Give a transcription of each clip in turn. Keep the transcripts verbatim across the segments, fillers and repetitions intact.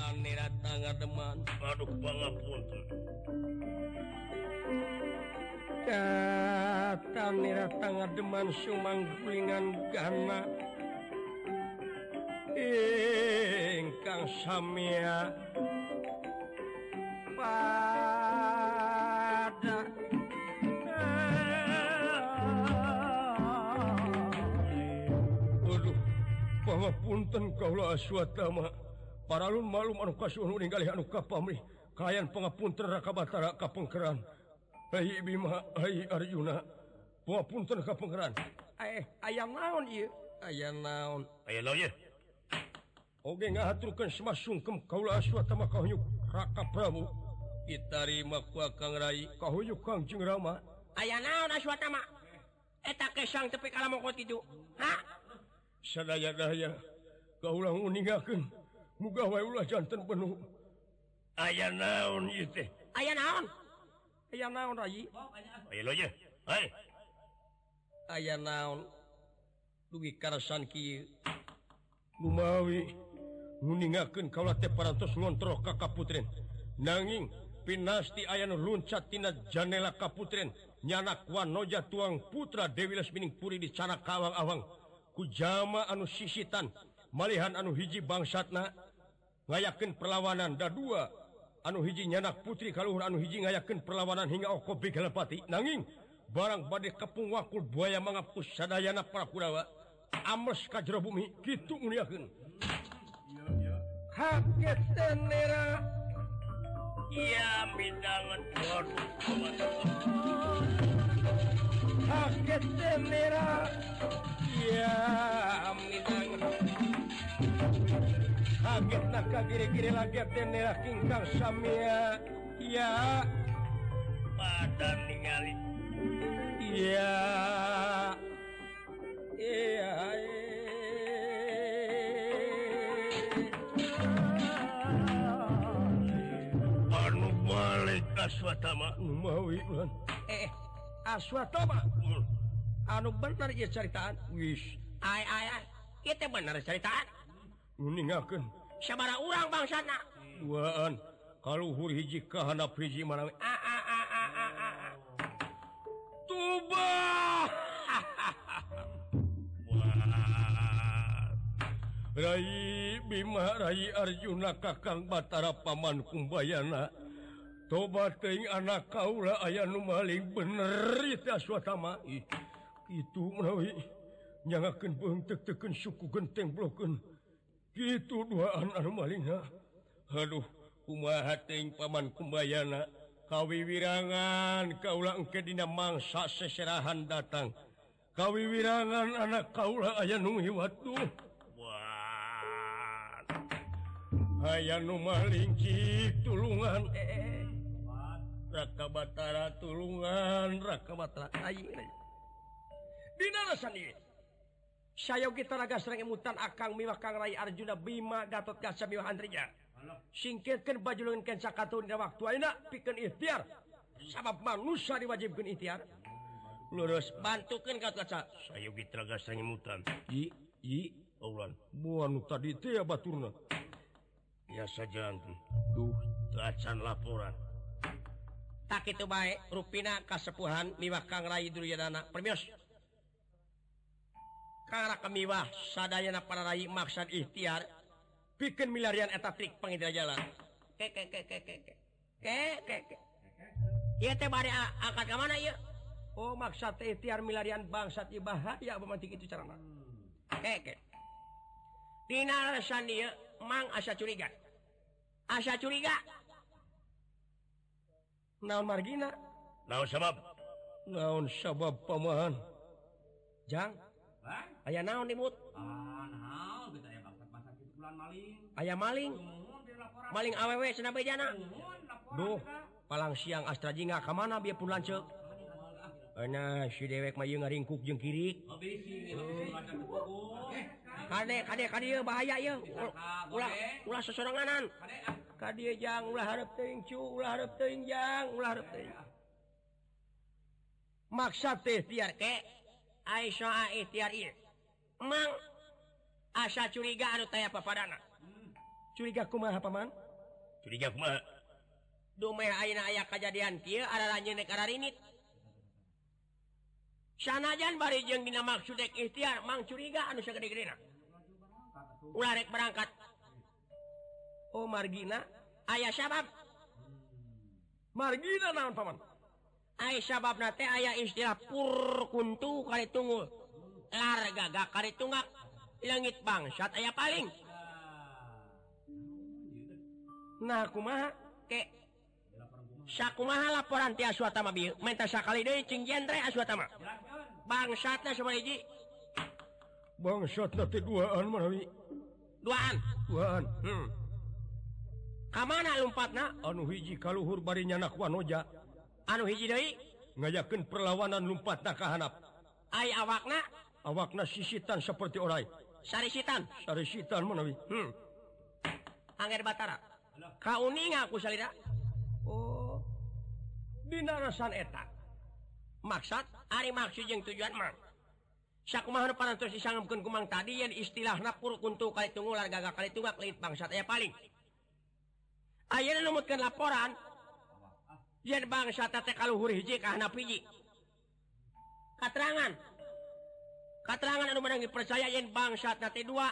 Kane rata ngademan. Aduh pangapunten. Kane rata ngademan sumanggulingan gana. Ingkang samya pada aduh pangapunten kaula Aswatama paralun malum anu kasuhun ninggalih anu kapamrih kayan pangapunten Raka Batara ka Pengkeran Hai Bima Hai Arjuna pangapunten ka Pengkeran eh aya naon ieu aya naon aya naon ieu oge ngahaturkeun semah sungkem kaula Aswatama ka Huyung Raka Prabu ditarima ku Kang Rai ka Huyung Kangjeng Rama aya naon Aswatama eta kesang tepi ka lamong kitu ha sadaya-daya kaula nguningakeun muga wae ulah janten penuh aya naon ieu teh aya naon aya naon Rai aya lo ye hai aya naon dugi karasan kieu lumawi nguningakeun kaula teh parantos ngontrol ka kaputren nanging pinasti ayana luncat tina janela kaputren nyana kuanoja tuang putra Dewi Lesmining Puri di cana kawang-awang kujama anu sisitan malihan anu hiji bangsatna ngayakin perlawanan da dua anu hiji nyanak putri kaluhur anu hiji ngayakin perlawanan hingga oko begalapati nanging barang badai kepung wakul buaya mangapus sadayana para Kurawa ames kajero bumi gitu nguniakin kaget tenera iya bidangan waduh kaget merah iya bidangan kaget nak kagiri-giri lagi merah kingkang samia iya badan ningali iya iya Aswatama numawi ulan eh Aswatama anu bener ieu caritaan wis ai ai ai ieu teh bener caritaan nguningakeun sabaraha urang bangsana duaan kaluhur hiji kahanap hiji manawi a a a a a tubah Rai Bima Rai Arjuna Kakang Batara Paman Kumbayana tobat teuing anak kaula aya nu maling bener ieu Aswatama ih kitu menawi nyangakeun beunteuk-teukeun suku genteng blokeun kitu duaan anu malingna aduh kumaha teuing Paman Kumbayana kawiwirangan kaula engke dina mangsa seserahan datang kawiwirangan anak kaula aya nu hiwat duh wah aya nu maling kitulungan eh Raka Batara tulungan Raka Batara ayeuna dina rasan ieu sayo kita raga sareng emutan akang miwah Kang Rai Arjuna Bima Gatotkaca miwah antrenya singkirkeun bajulungan ken sakatuhun dina waktu ayeuna pikeun ikhtiar sabab manusia diwajibkeun ikhtiar lurus bantukeun Gatotkaca sayo kita raga sareng emutan i i ulan buan tadi teh baturna biasa janten duh tacan laporan tak itu baik rupina kasepuhan miwah Kang Rai Duryodana permios karena kemiwah sadayana para rai maksad ikhtiar bikin milarian etatrik pengidra jalan ke ke ke ke ke ke ke ke iya teh bari angkat ke mana iya oh maksad ikhtiar milarian bangsat ibahaya pemantik itu carana ke ke dina alasan iya mang asa curiga asa curiga naon margina naon sabab naon sabab pamahan jang bang aya naon dimut ah naon kita aya bakat bakat kitu bulan maling aya maling maling awewe cenah bejana duh palang siang Astra Jingga ka mana bieu pun lanceuk ana si dewek mah ieu ngaringkuk jeung kirik kade kade kade ieu bahaya ieu ulah ulah sosoranganan kadieu jang ulah harap teuing cu ulah harap teuing jang ulah harap teuing maksad teh tiar ke ai soa ikhtiar ieu mang asa curiga anu taya papadana Curiga kumaha paman? Curiga kumaha? Dumeh ayeuna aya kejadian kieu araranjeun nek ararinit. Sanajan bari jeung dina maksud dek ikhtiar mang curiga anu sagede-gedena. Ulah rek berangkat. Oh margina aya sabab. Margina naon paman? Aya sababna teh aya istilah pur kuntu kali tungul. Lar gagak kali tunggak. Langit bangsat aya paling. Nah kumaha kek sakumaha laporan ti aswata mah bieu menta sakali deui cing jentre aswata mah bangsatna sabari hiji bangsatna teh duaan manawi duaan duaan hmm. Ka mana lompatna anu hiji kaluhur bari nyanak wanoja anu hiji deui ngayakeun perlawanan lompatna ka handap ai awakna awakna sisitan seperti orai sarisitan sarisitan manawi hmm. Angger batara kauning aku salira. Oh. Dina rasan eta. Maksud ari maksud jeung tujuan mang. Sakumaha nu parantos disanggepkeun ku mang tadi yen istilahna pur kuntu kali tunggu lar gagak kali tunggak leuwih bangsat aya paling. Ayeuna numutkeun laporan yen bangsat teh kaluhur hiji ka handap hiji. Katerangan. Katerangan anu meunang dipercaya yen bangsat teh dua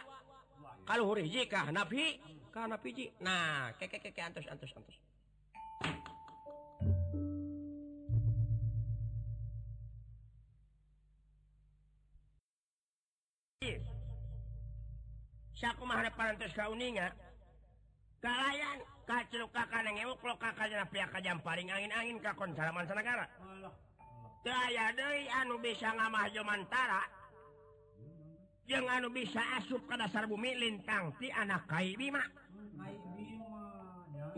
kaluhur hiji ka handap hiji. Karena piji, nah, keke keke antus antus antus. Siapa mahal parantos kau ninga? Kalayan kaciluk kakak nengewuk lo kakak jangan pihak kajam paling angin angin kakon salaman senegara. Kaya deh anu bisa ngamah jomantara. Yang anu bisa asup ke dasar bumi lintang ti anak kai bima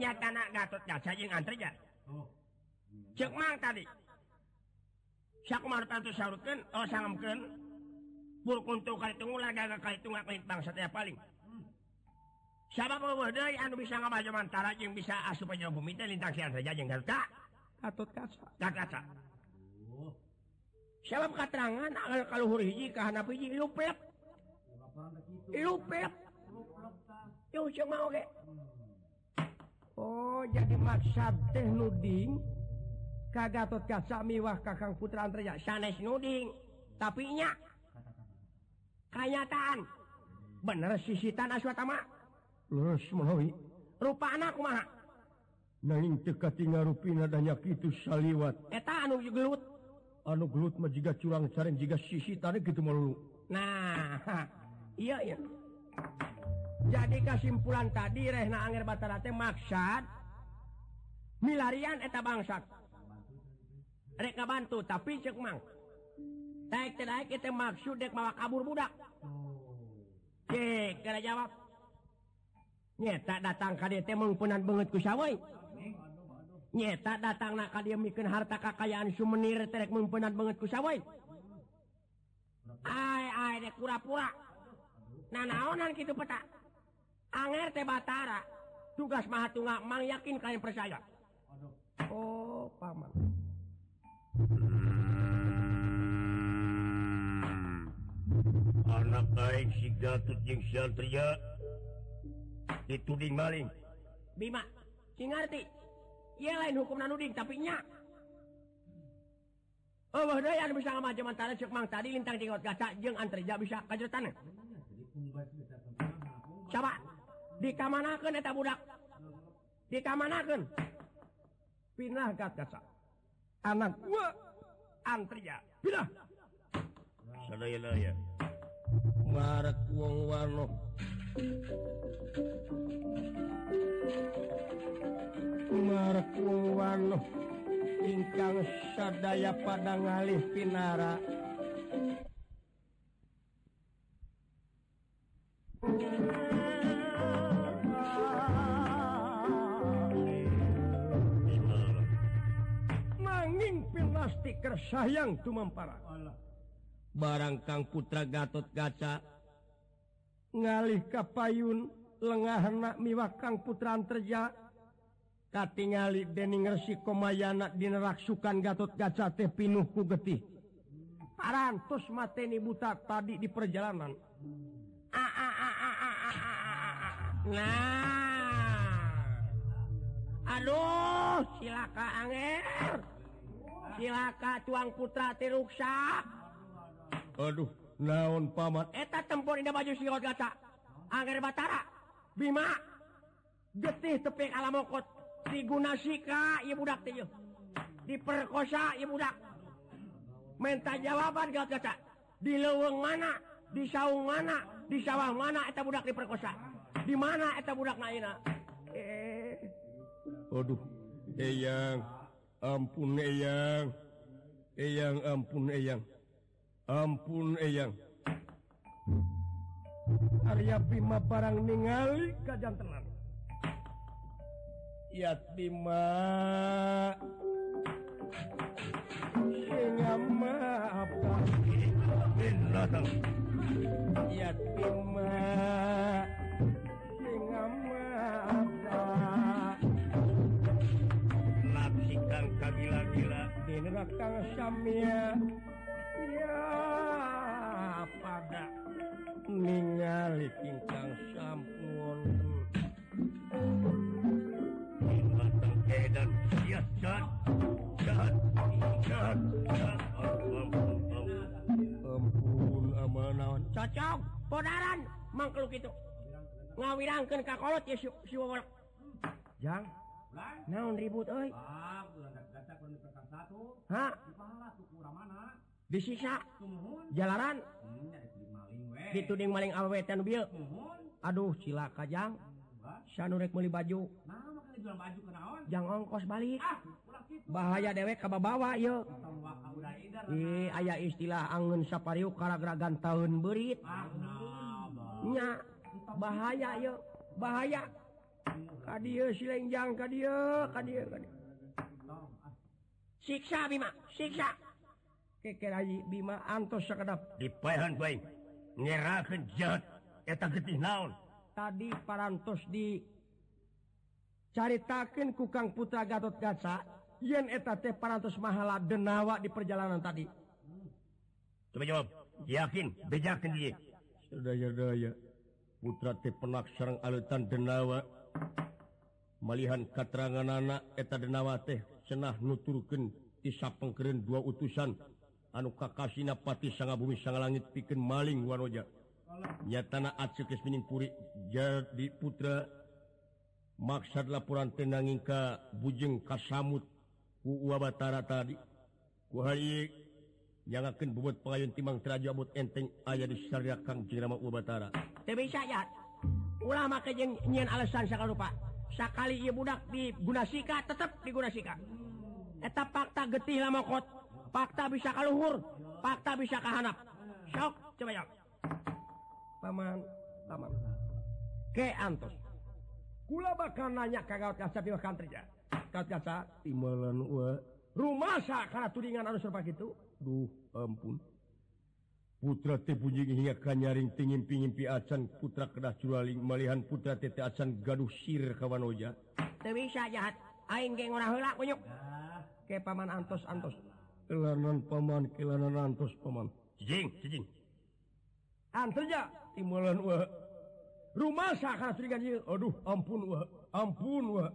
nyata nak Gatot Kaca jeung Antarja cek mang tadi sakumaha pantu saurutkeun oh sangemkeun pur kuntu kali tunggu lah gagak kali tunggak leuwih bangsat aya paling sabab eueuh deui anu bisa ngamaja mantara jeung bisa asup ka bumi teh lintang ti Antarja jeung Gatot Kaca Gatot Kaca Kaca sabab katerangan kaluhur hiji ka handap hiji leuplep Lupep, yo cuma oke. Oh, jadi maksud teh nuding ka Gatot Kaca miwah Kakang Putra Antarja sanes nuding, tapi nya kanyataan bener sisitan aswata mah. Leus menawi rupana kumaha? Nanging teu katingal rupina danya kitu saliwat. Eta anu gelut, anu gelut mah jiga curang caren jiga sisitane kitu malulu. Nah, iya iya. Jadi kesimpulan tadi rehna Angger Batara teh maksud milarian eta bangsat. Rek kabantu tapi ceuk mang. Taek taek eta maksud dek bawa kabur budak. Cek kada jawab. Nyeta datang ka dieu teh meungpeunan beungeut ku sawai. Nyeta datangna ka dieu mikeun harta kakayaan sumenir teh rek meungpeunan beungeut ku sawai. Ai ai rek pura-pura. Nah naonan kitu peta Angger teh Batara tugas mahatunga mang yakin kalian percaya. Oh paman anak aing si Gatot jeung si Antarja dituding maling Bima sing ngarti ieu lain hukumna nuding tapi nya oh wah deui anu bisa ngamaja mantara ceuk mang tadi lintang di Gatot Kaca jeung Antarja bisa kajerotan. Coba dikamanakeun eta budak. Dikamanakeun. Pindah Gatot Kaca. Anak gua Antarja. Pindah. Sadaya-daya. Marek wong wano. Marek wong wano ingkang sadaya pada ngalih pinara. Nanging pilastik kersayang tumampara barang Kang Putra Gatot Kaca ngalih kapayun lengahna miwah Kang Putra Antarja katingali dening Resi Komayana dineraksukan Gatot Kaca teh pinuh ku getih parantos mateni buta tadi di perjalanan. Nah Aduh, silaka anger. Silaka tuang putra tiruksa. Aduh, naon paman. Eta tempon indah baju sirot gaca. Anger Batara, Bima, getih tepik alamokot. Si Gunasika, ieu budak teh ieu. Diperkosa ieu budak. Minta jawaban gaut gaca. Di leuweung mana? Di saung mana? Di sawah mana eta budak diperkosa? Di mana eta budak naina? Eh. Aduh, Eyang, ampun Eyang, Eyang, ampun Eyang, ampun Eyang. Arya Bima barang ningali kajang tenang. Yat Bima, singa maafkan. Binatang. Yat Bima, singa maafkan. Lapsikan kagila-gila di neraka samia, ya pada ningali kingkang sampun. Binatang edan siat jahat, jahat, jahat, jahat. Ampun amanawan. Cocok, podaran, mangkeluk itu. Ngawirangkeun ka kolot ya si Waworok. Jang. Naon ribut euy? Ah, gata kun perkang satu. Ha? Dipahala tukura mana? Disisa. Jalaran. Dituding maling awewe teh nu bieu. Aduh, cilaka Jang. Sanu rek meuli baju. Nah, mah jual baju ka naon? Jang ongkos balik. Ah, ulah kitu. Bahaya dewe ka babawa ieu. Ih, aya istilah angeun sapariuk karagaragan taun beurit. Nya, bahaya ieu. Bahaya. Kadieu silengjang kadieu kadieu kadieu. Siksa Bima, siksa. Kekerai Bima antos sakedap dipaehan bae. Ngerakeun jahat eta getih naon? Tadi parantos di caritakeun ku Kang Putra Gatotkaca yen eta teh parantos mahala denawa di perjalanan tadi. Coba jawab, yakin bejakeun ieu. Sadaya-daya putra teh penak sareng aleutan denawa. Malihan keterangan anak eta denawa teh cenah nuturkeun tisapengkeun dua utusan anu kakasina pati sanga bumi sanga langit pikeun maling wanoja nyatana acu geus miningpuri jadi putra maksad laporan teh nanging ka bujeng kasamut ku Uwabatara tadi ku hari nyangakeun bobot pangayon timang teraju abot enteng aya di sarya Kang Jengrama Uwabatara teu bisa ya ulah make jeung nyieun alasan sakarupa. Sakali ieu budak di Gunasika tetep di Gunasika. Eta fakta getih lamokot. Fakta bisa kaluhur, fakta bisa kahanap. Sok coba jawab. Paman, paman. Ke antos. Kula bakal nanya ka Gaot Kaca di kantornya. Gaot Kaca timelan we. Rumasa kana tudingan anu serba kitu. Duh, ampun. Putra teh punjing hingga kanyaring tingin pingin pi acan putra kedah curaling malihan putra teh teh acan gaduh sir kawanoja. Teu bisa jahat, aing ge ngora heula kunyuk. Ke paman antos antos. Kelanan paman, kelanan antos paman. Jing, jing. Anterja timulan we. Rumah sakana curigan ieu. Aduh, ampun we, ampun we.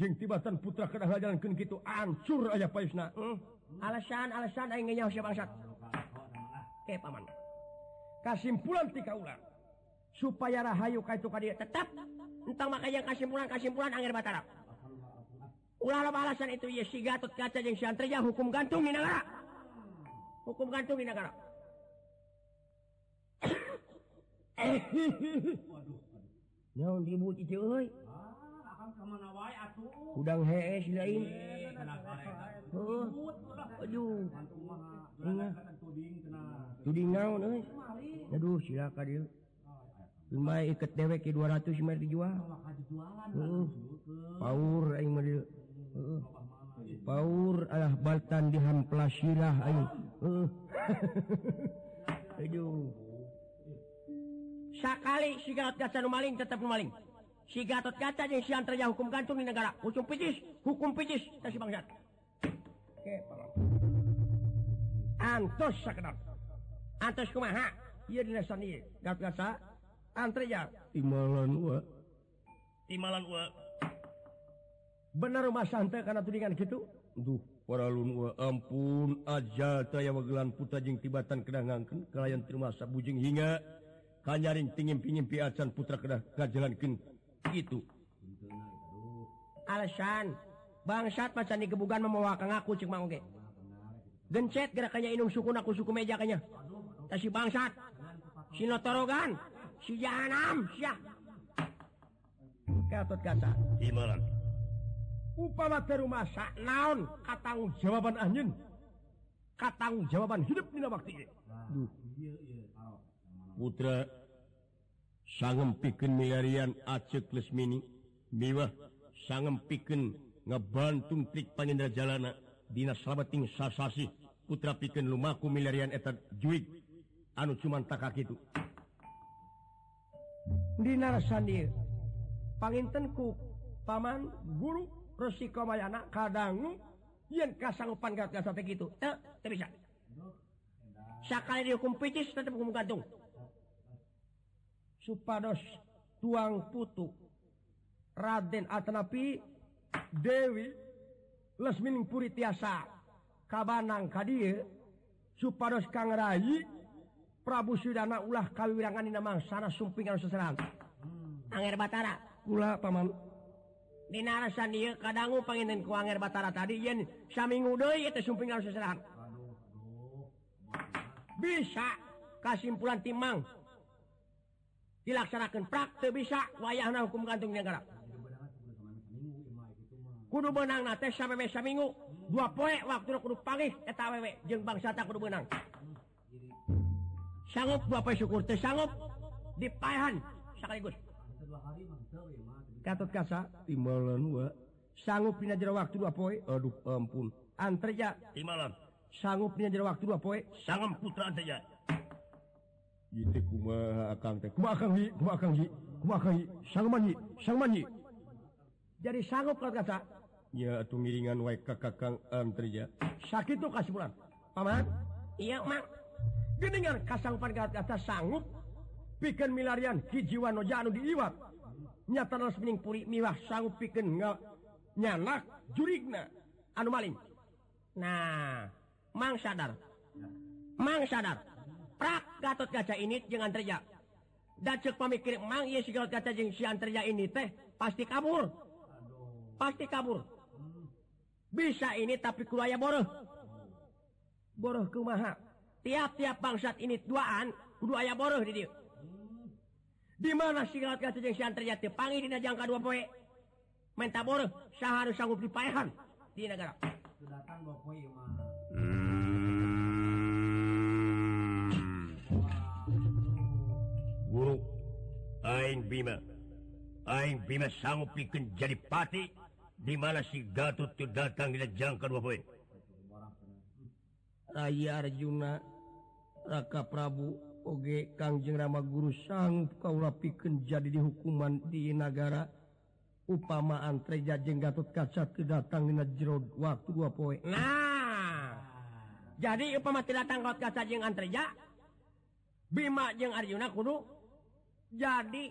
Jing tibatan putra kedah ngajalankeun kitu ancur aya paesna. Hmm? Alasan alasan aing ge nyaho bangsat. Oke paman, kasimpulan tiga ulang supaya rahayu kaitu kadia tetap entang makanya kasimpulan kasimpulan Angger Batara. Ulah loba alasan itu ya si Gatotkaca jeung si Antarja hukum gantung di negara, hukum gantung di negara. Nyaon ribut ieu euy? Akan ka mana wae atuh. Udang hees lain. Heuh. Aduh. Tuding naon euy? Aduh, silaka dieu. Lumai iket dewe ke dua ratus mah dijual. Heeh. Paur aing mah dieu. Heeh. Paur alah baltan dihamplas sirah aing. Heeh. Aduh. Sakali si Gatotkaca nu maling tetep nu maling. Si Gatotkaca jeung si Antarja hukum gantung di negara. Hukum picis, hukum picis teh si bangsat. Oke, paman. Antos sakedap. Antos kumaha? Ieu dinasan ieu. Gatotkaca Antarja. Timalan wa. Timalan wa. benar Mas Santa karena tudingan gitu. Duh, para lun ampun aja taya wagelan puta jeung tibatan kedah ngangkeun kalayan termasa bujing hinga kanyaring tingim-pingimpi acan putra kedah kajalankeun kitu. Alasan bangsat macan dikebugan memowa ka ngaku cik mang oge. Gencet gerakannya inung suku naku suku meja kanya. Ta si bangsat. Si notorogan, si jahanam, siah. Gatot kaca. Imaran. Upama terumah sak naon katanggung jawaban anjeun. Katanggung jawaban hidup dina waktu ieu. Duh. Putra sangempikeun milarian aceuk Lesmini, miwah sangempikeun ngabantung trik panindra jalana dina salabeting sasasi. Putra pikeun lumaku milarian eta juig anu cuman taka kitu. Dina rasan ieu panginten ku Paman Guru Resi Komayana kadangu yen kasanggupan gagasa teh kitu. Teu teu bisa. Sakali dihukum picis tetep hukum gantung. Supados tuang putu Raden Atanapi Dewi Lesmining Puri tiasa kabanang ka dieu supados Kang Rayi Prabu Sudana ulah kawiwirangan dina mangsana sumping anu sasaran. Angger Batara kula Paman. Dina rasan ieu kadangu panginten ku Angger Batara tadi yen saminggu deui eta sumping harus seserahan. Bisa kasimpulan timang dilaksanakeun prak teu bisa wayahna hukum gantung negara. Kudu beunang na teh sawewe saminggu, dua poe waktu kudu panggih eta awewe jeung bangsa ta kudu beunang. Sanggup dua poe syukur teh sanggup dipaehan sakaligus. Gatot kasa timalan wa sanggup dina jero waktu dua poe. Aduh ampun antreja timalan sanggup dina jero waktu dua poe sangem putra antreja ieu kumaha akang teh kumaha akang hi kumaha akang hi kumaha akang hi sangman hi sangman hi jadi sanggup gatot kasa nya atuh miringan wae ka kakang antreja sakitu kasimulan Paman ieu Mang geuningan kasangpan gatot kasa sanggup pikeun milarian kijiwa noja anu diiwat nyatan Lesmining Puri miwah sanggup pikeun nyanak jurigna anu maling. Nah, Mang sadar. Mang sadar. Prak Gatot Kaca ini jeung Antreja. Da ceuk pamikir Mang ieu si Gatot Kaca jeung si Antreja ini teh pasti kabur. Pasti kabur. Bisa ini tapi kudu aya boroh. Boroh kumaha? Tiap-tiap bangsat ini duaan kudu aya boroh di dieu. Di mana si Gatot Kaca jeung si Antreja teh panggih dina jangka dua poe. Menta boroh saha harus sanggup dipaehan di negara. Datang dua poe mah. Guru aing Bima. Aing Bima sanggup pikeun jadi pati di mana si Gatot teh datang dina jangka dua poe. Rai Arjuna Raka Prabu oge Kangjeng Rama Guru sanggup kaula pikeun jadi dihukuman di nagara upama Antreja jeung Gatot Kaca teu datang dina jero waktu dua poe. Nah, jadi upama teu datang Gatot Kaca jeung Antreja, Bima jeung Arjuna kudu jadi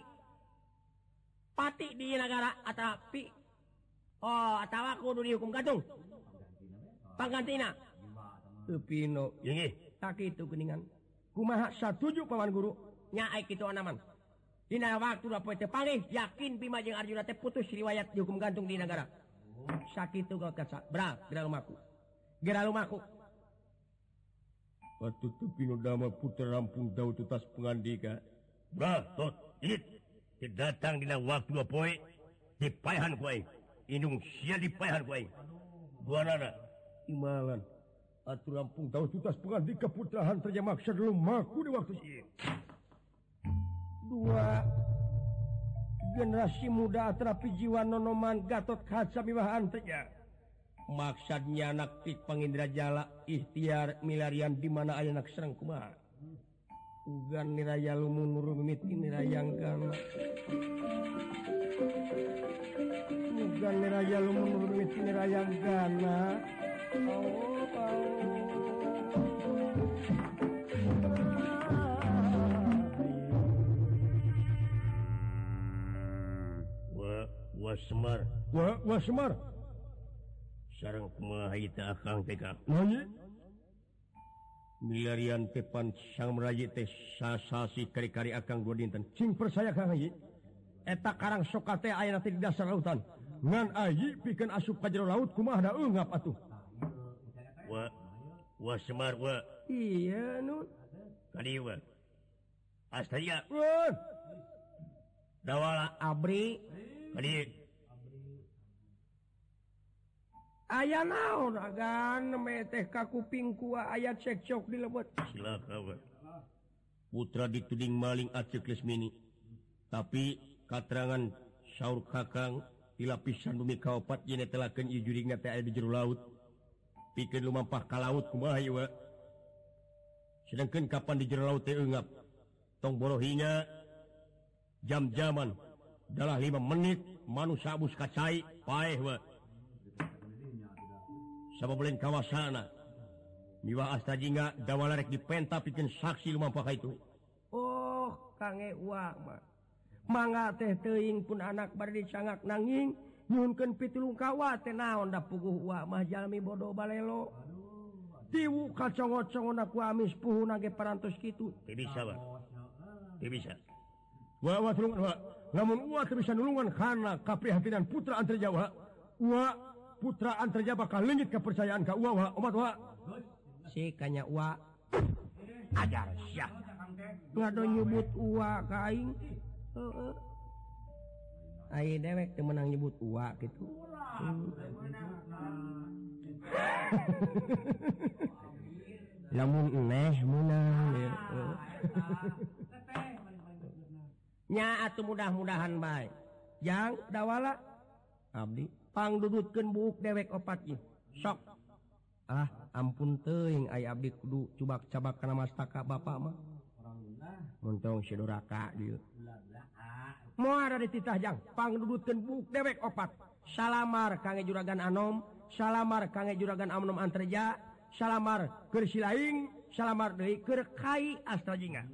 pati di nagara atapi oh atawa kudu dihukum gantung. Panggantina. Teu pino. Inggih, takitu geuningan. Kumaha satuju Paman Guru nya ai kitu anaman. Dina waktu dua poe teh panggih yakin Bima jeung Arjuna teh putus riwayat dihukum gantung di negara. Sakitu gagasa. Bra, geura lumaku. Geura lumaku. Patutu pinodama putra rampung Daud tutas pangandika. Bra, tot, it. Teu datang dina waktu dua poe dipaehan ku aing. Indung sia dipaehan ku aing. Duanana imalan. Atur rampung Daud tutas pangandika putra Antreja maksa lumaku di waktu ieu. Dua generasi muda atrapi jiwa nonoman Gatot Kaca miwah Antreja. Maksudnya anak tik pangindra jala ikhtiar milarian di mana aya anak serang kumaha. Ugan niraya lumunur mimit nirayang kana. Ugan niraya lumunur mimit nirayang kana. Oh. Wah, Semar wah, wah Semar sarang kumaha eta akang teh ka milarian tepan sang meraji teh sasasi kari-kari akang dua dinten cing percaya ka hayi eta karang soka teh aya di dasar lautan ngan ayi pikeun asup ka jero laut kumaha da eungap atuh wah wah Semar wah iya nun kadieu Astaga wah Dawala abri kali aya naon agan neme teh ka kuping ku aya cekcok di lebet silakan putra dituding maling Acik Lesmini tapi katerangan saur kakang di lapisan bumi kaopat jeung telakeun ieu juringna teh aya di jero laut pikeun lumampah ka laut kumaha ieu sedengkeun kapan di jero laut teh eungap tong borohinya jam-jaman dalam lima menit manusia abus kacai paeh we sabablain kawasana miwah astajinga dawalarek dipenta pikeun saksi lumampah ka itu oh kange uang ma. Mangga teh teuing pun anak bari dicangak nanging nyuhunkeun pitulung kawa teh naon da puguh uang mah jalmi bodoh balelo tiwu kacongot-congotna ku amis puhuna ge parantos kitu teu bisa we teu bisa Wa wa tulungan wa lamun wa bisa nulungan kana kaprihatinan putra antarjawa wa putra antarjawa ka leungit kepercayaan ka wa wa umat wa si kanya wa ajar syah ngado nyebut wa ka aing heueuh aing dewek teu meunang nyebut wa kitu lamun eneh meunang nya atuh mudah-mudahan baik jang dawala abdi pangdudutkeun buuk dewek opatnya sok ah ampun teuing ai abdi kudu cubak-cabak kana mastaka bapak mah muntong si duraka dieu moal da dititah jang pangdudutkeun buuk dewek opat salamar kange juragan Anom salamar kange juragan Anom Antarja salamar keur silaing salamar deui keur kai Astajinga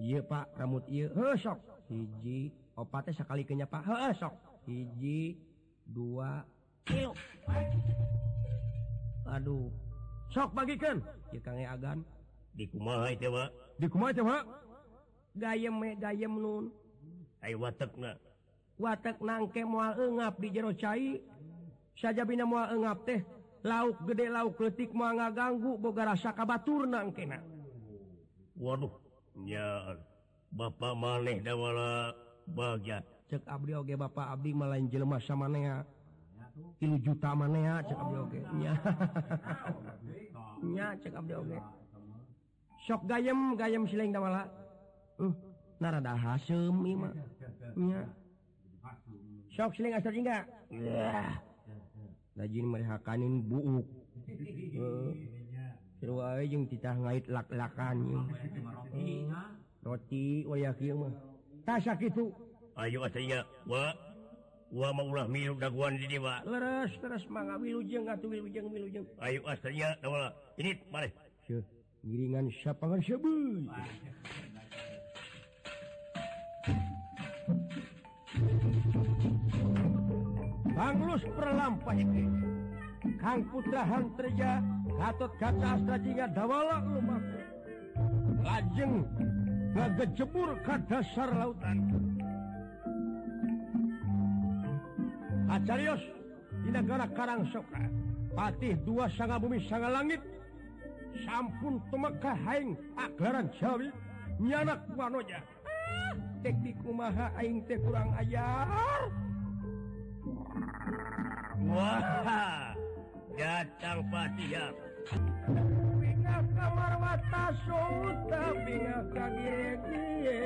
Iya Pak, rambut iya heuh sok. Hiji, opatnya sakali kenya Pak. Heuh sok. Hiji, dua, tilu. Aduh. Sok bagikeun. Ieu kange agan. Di kumaha teh, Pak? Di kumaha teh, Pak? Gayem me gayem nun. Ai watekna. Watek nangke moal eungap di jero cai. Sajabina moal eungap teh, lauk gede lauk leutik moal ngaganggu boga rasa ka baturna engkena. Waduh, nya bapak maneh dawala bagja. Cek abdi oge bapak abdi malain jelema samanea. Kilu juta manea cek abdi oge. Nya. Nya cek abdi oge. Sok gayem gayem sileung dawala. Uh, narada haseum ieu mah. Nya. Sok sileung Astajingga. Yah. Lajin merehakanin buuk. Uh. Terus jeung titah ngait lak-lakan ieu. Roti waya kieu mah. Tah sakitu. Ayo Astajingga, wa wa maulah milu daguan di dewa. Leres, leres mangga wilujeng atuh wilujeng wilujeng. Ayo Astajingga, dawala. Init bareh. Seuh, ngiringan sapangan seubeut. Panglus perlampah iki. Kang Putra Hantarja Gatot kaca Astajinga dawala lumaku lajeng ngagejebur ka dasar lautan acarios di negara Karangsoka patih dua sanga bumi sanga langit sampun tumeka haing aglaran Jawi nyanak wanoja ah, teknik kumaha aing teh kurang ajar wah datang patihan Binga kamar wata suta binga kagire-gire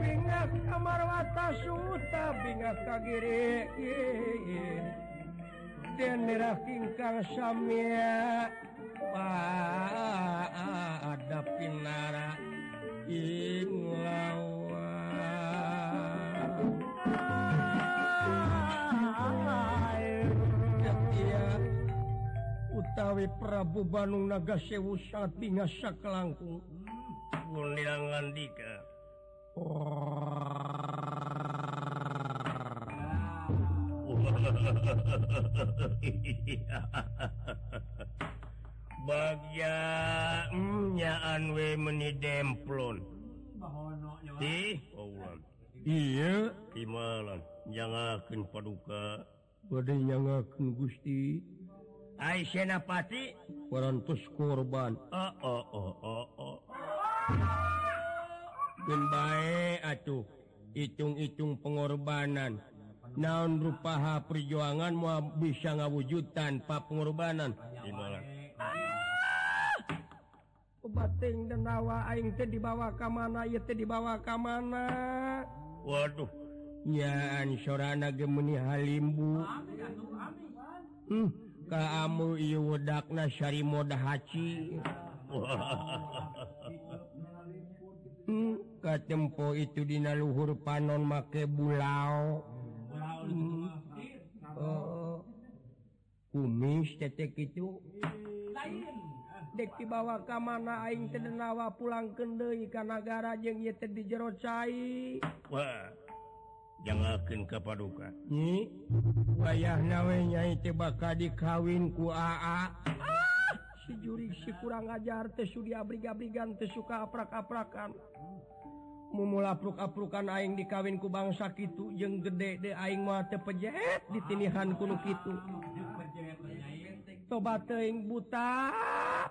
Binga kamar wata suta binga kagire-gire Denera kingkang samia Ada pinara inglawan utawi pra Prabu Banung Nagasewu sangat bingasa kelangkung. Kuliang Andika. Bagya nyaan we meni demplon. Di ulah. Iya, timalan nyangakeun paduka. Bade nyangakeun Gusti. Ai senapati parantos korban. Oh oh oh oh oh. Mun bae atuh itung-itung pengorbanan. Naon rupaha perjuangan moal bisa ngawujud tanpa pengorbanan? Timalan. Bating dan nawa aing teh dibawa ka mana ieu teh dibawa ka mana? Waduh, nyaan sorana ge meuni halimbu. Amin atuh, amin. Hmm. Kaamu ieu wedakna sari moda haci. Hmm, ka tempo itu dina luhur panon make bulao. Hmm. Oh. Kumis tetek itu. Lain. Dek dibawa ka mana aing teh denawa pulangkeun deui ka nagara jeung ieu teh di jero cai. Wah. Jangakeun ka paduka. Nyi, wayahna we nyai teh bakal dikawin ku A A. Ah, si juri si kurang ajar teh sudi abrig-abrigan teh suka aprak-aprakan. Mumul apruk-aprukan aing dikawin ku bangsa kitu jeung gede de aing mah teh pejet ditinihan ku nu kitu. Tobat teuing buta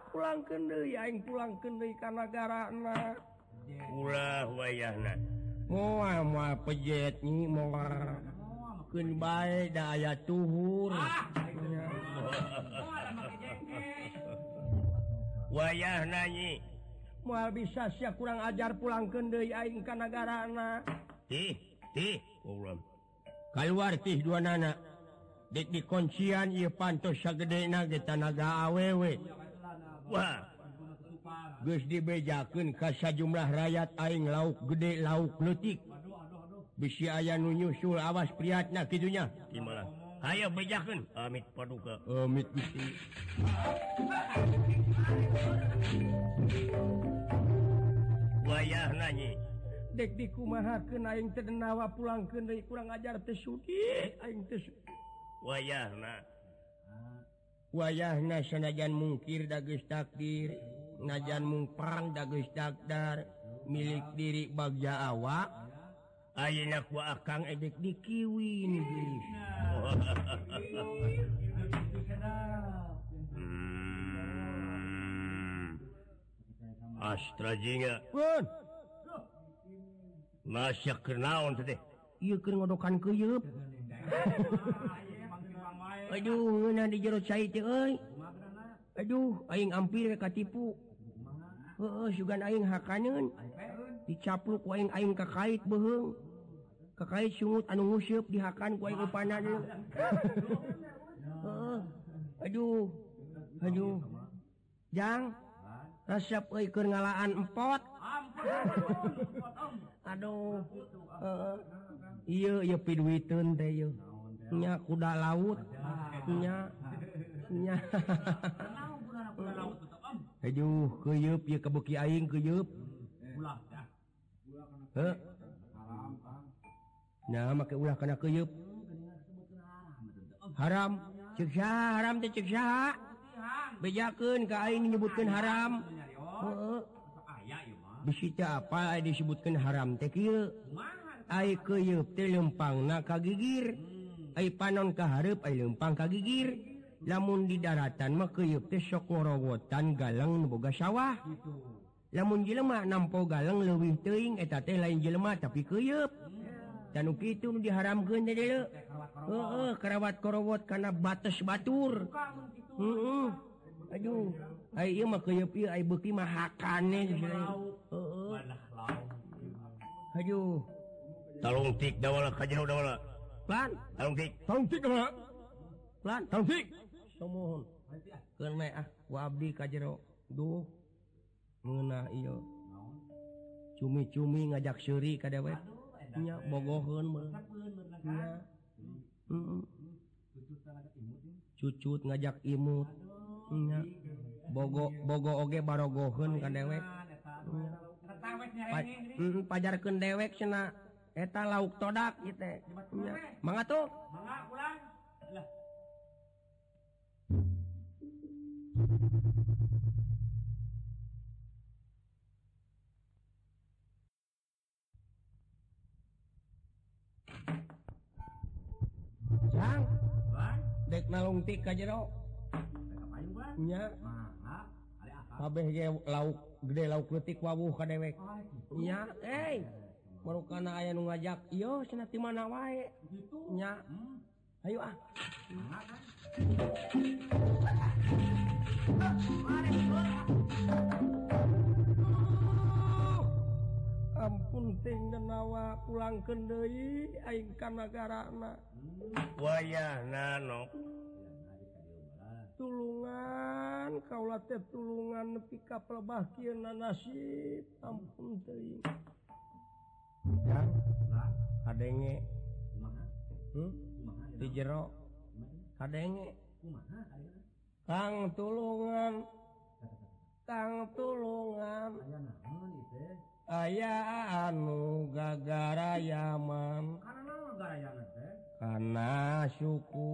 pulangkeun deui aing pulangkeun deui ka nagarana. Ulah wayahna. Moal moal pejet ni moal. Keun bae da aya tuhur. Wayahna nyi. Moal bisa sia kurang ajar pulangkeun deui aing ka nagarana. Tih, tih, ulah. Kaluar tih duanana. Dek di kuncian ieu pantos sagedena ge tanaga awewe. Wah. Geus dibejakeun ka sajumlah rakyat aing lauk gede lauk leutik. Bisi aya nu nyusul awas prihatna kidunya. Timalah. Hayo bejakeun. Amit paduka. Amit Gusti. Wayahna nyi. Dek di kumahakeun aing teh denawa pulangkeun deui kurang ajar teh sugih aing teh. Wayahna Wayahna sanajan mungkir da geus takdir, najan mungprang da geus takdar, milik diri bagja awak, ayeuna ku akang edek dikiwin geus. Astra jinga. Pun. Masya kenaon teh? Ieu keur ngodokan keuyeub. Aduh, ngeunah di jero cai teh euy. Aduh, aing ampir katipu. Heueuh, sugan aing hakaneun. Dicapluk ku aing aing ka kait beuheung. Ka kait sungut anu nguseup dihakan ku aing upana deui. Heueuh. Aduh. Aduh. Jang, resep euy keur ngalaan empot. Aduh. Heueuh. Ieu ieu piduiteun teh ieu. Nya kuda laut nya nya aduh keuyeub ieu ka beuki aing keuyeub ulah dah heh nah make ulah kana keuyeub haram ceuk saha haram teh ceuk saha bejakeun ka aing nyebutkeun haram heeh aya ieu mah bisi teh apa disebutkeun haram teh kieu ai keuyeub teh leumpangna kagigir. Ai panon ka hareup ai leumpang ka gigir. Lamun di daratan mah keuyeub teh sok ngorowotan galang nu boga sawah. Lamun jelema nampo galang leuwih teuing eta teh lain jelema tapi keuyeub. Tanu kitu nu diharamkeun teh deuleu. Heeh, karawat korowot kana batas batur. Heeh. Aduh, ai ieu mah keuyeub ieu ai beuki mah hakane. Heeh. Aduh. Talung tik dawala ka jero dawala. Pelan, tolong tik, tolong tik kemana? Pelan, tolong tik. Somohon, kena ah, ku abdi kajero, duh, ngena iyo. Cumi-cumi ngajak suri kada weh, nya bogohen mah, nya, cucut ngajak imut, nya. bogo bogo oge barogoheun ka dewek. Pajarkeun dewek cenah eta lauk todak ieu teh. Mangga tuh. Mangga ulang. Lah. Jang. Dek nalungtik ka jero. Nya. Kabeh ge lauk gede lauk leutik wawuh ka dewek. Nya, eh. Marukana aya nu ngajak, "Ieu cenah ti mana wae?" Gitu. Nya. Ayo ah. Ampun ting denawa pulangkeun deui aing ka nagarana. Wayahna nok. Tulungan kaula teh tulungan nepi ka pelebah kieuna nasib. Ampun teuing. Jang, kadenge kumaha? Heh. Di jero kadenge kang tulungan kang tulungan aya anu gagara yaman karena suku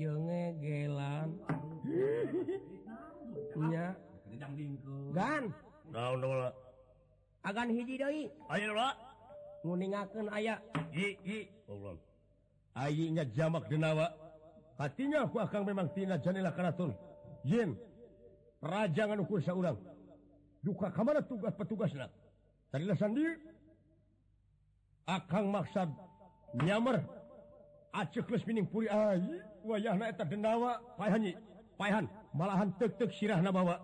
jengegelan nya gan agan hiji deui ayeuna lah nguningakeun aya i i ayinya jamak denawa hatinya ku akang memang tina janilah karaton yen raja nganukur saurang duka kamana tugas petugasna tadilah sandiri akang maksad nyamar acekles mining puri ayi wayahna eta denawa paehanyi paehan malahan teuk-teuk sirahna bawa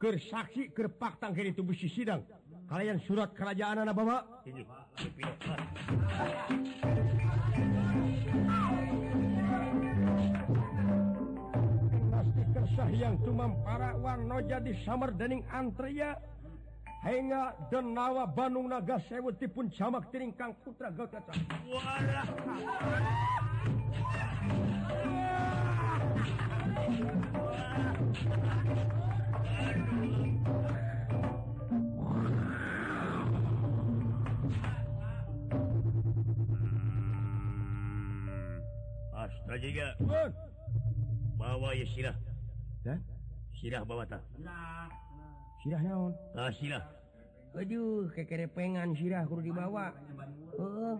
keur saksi keur paktang kene tubuh si sidang kalian surat kerajaanana bawa ini nasti kersah yang tumam para warno jadi samar dening antreya henga denawa Bandung naga sewetipun jamak tiring kang putra gacaca walah Astaga. Bawa ya sirah. Hah? Sirah bawa tah. Sirah. Sirah naon? Tah sirah. Aduh, kekerepengan sirah kudu dibawa. Heeh.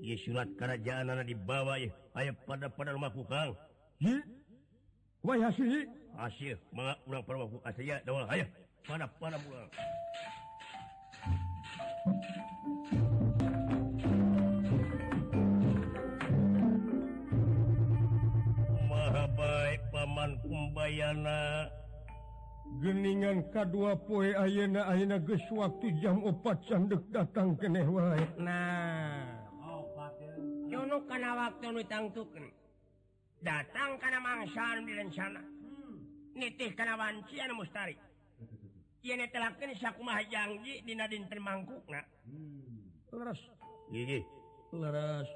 Ye surat karajaanana dibawa ye. Aya pada-pada rumahku Kang. Ye. Wai hasil. Hasil. Mangga urang parwaku asaya dawah aya. Pada-pada urang. Baik paman kumbayana geningan kadua poe ayeuna ayeuna geus waktu jam empat sandek datang keneh wae nah nyono kana waktu nu tangtukeun datang kana mangsa nu direncana nitih kana wanci anu mustari ieu netelakeun sakumaha janji dina dinten mangkukna leres gigih leres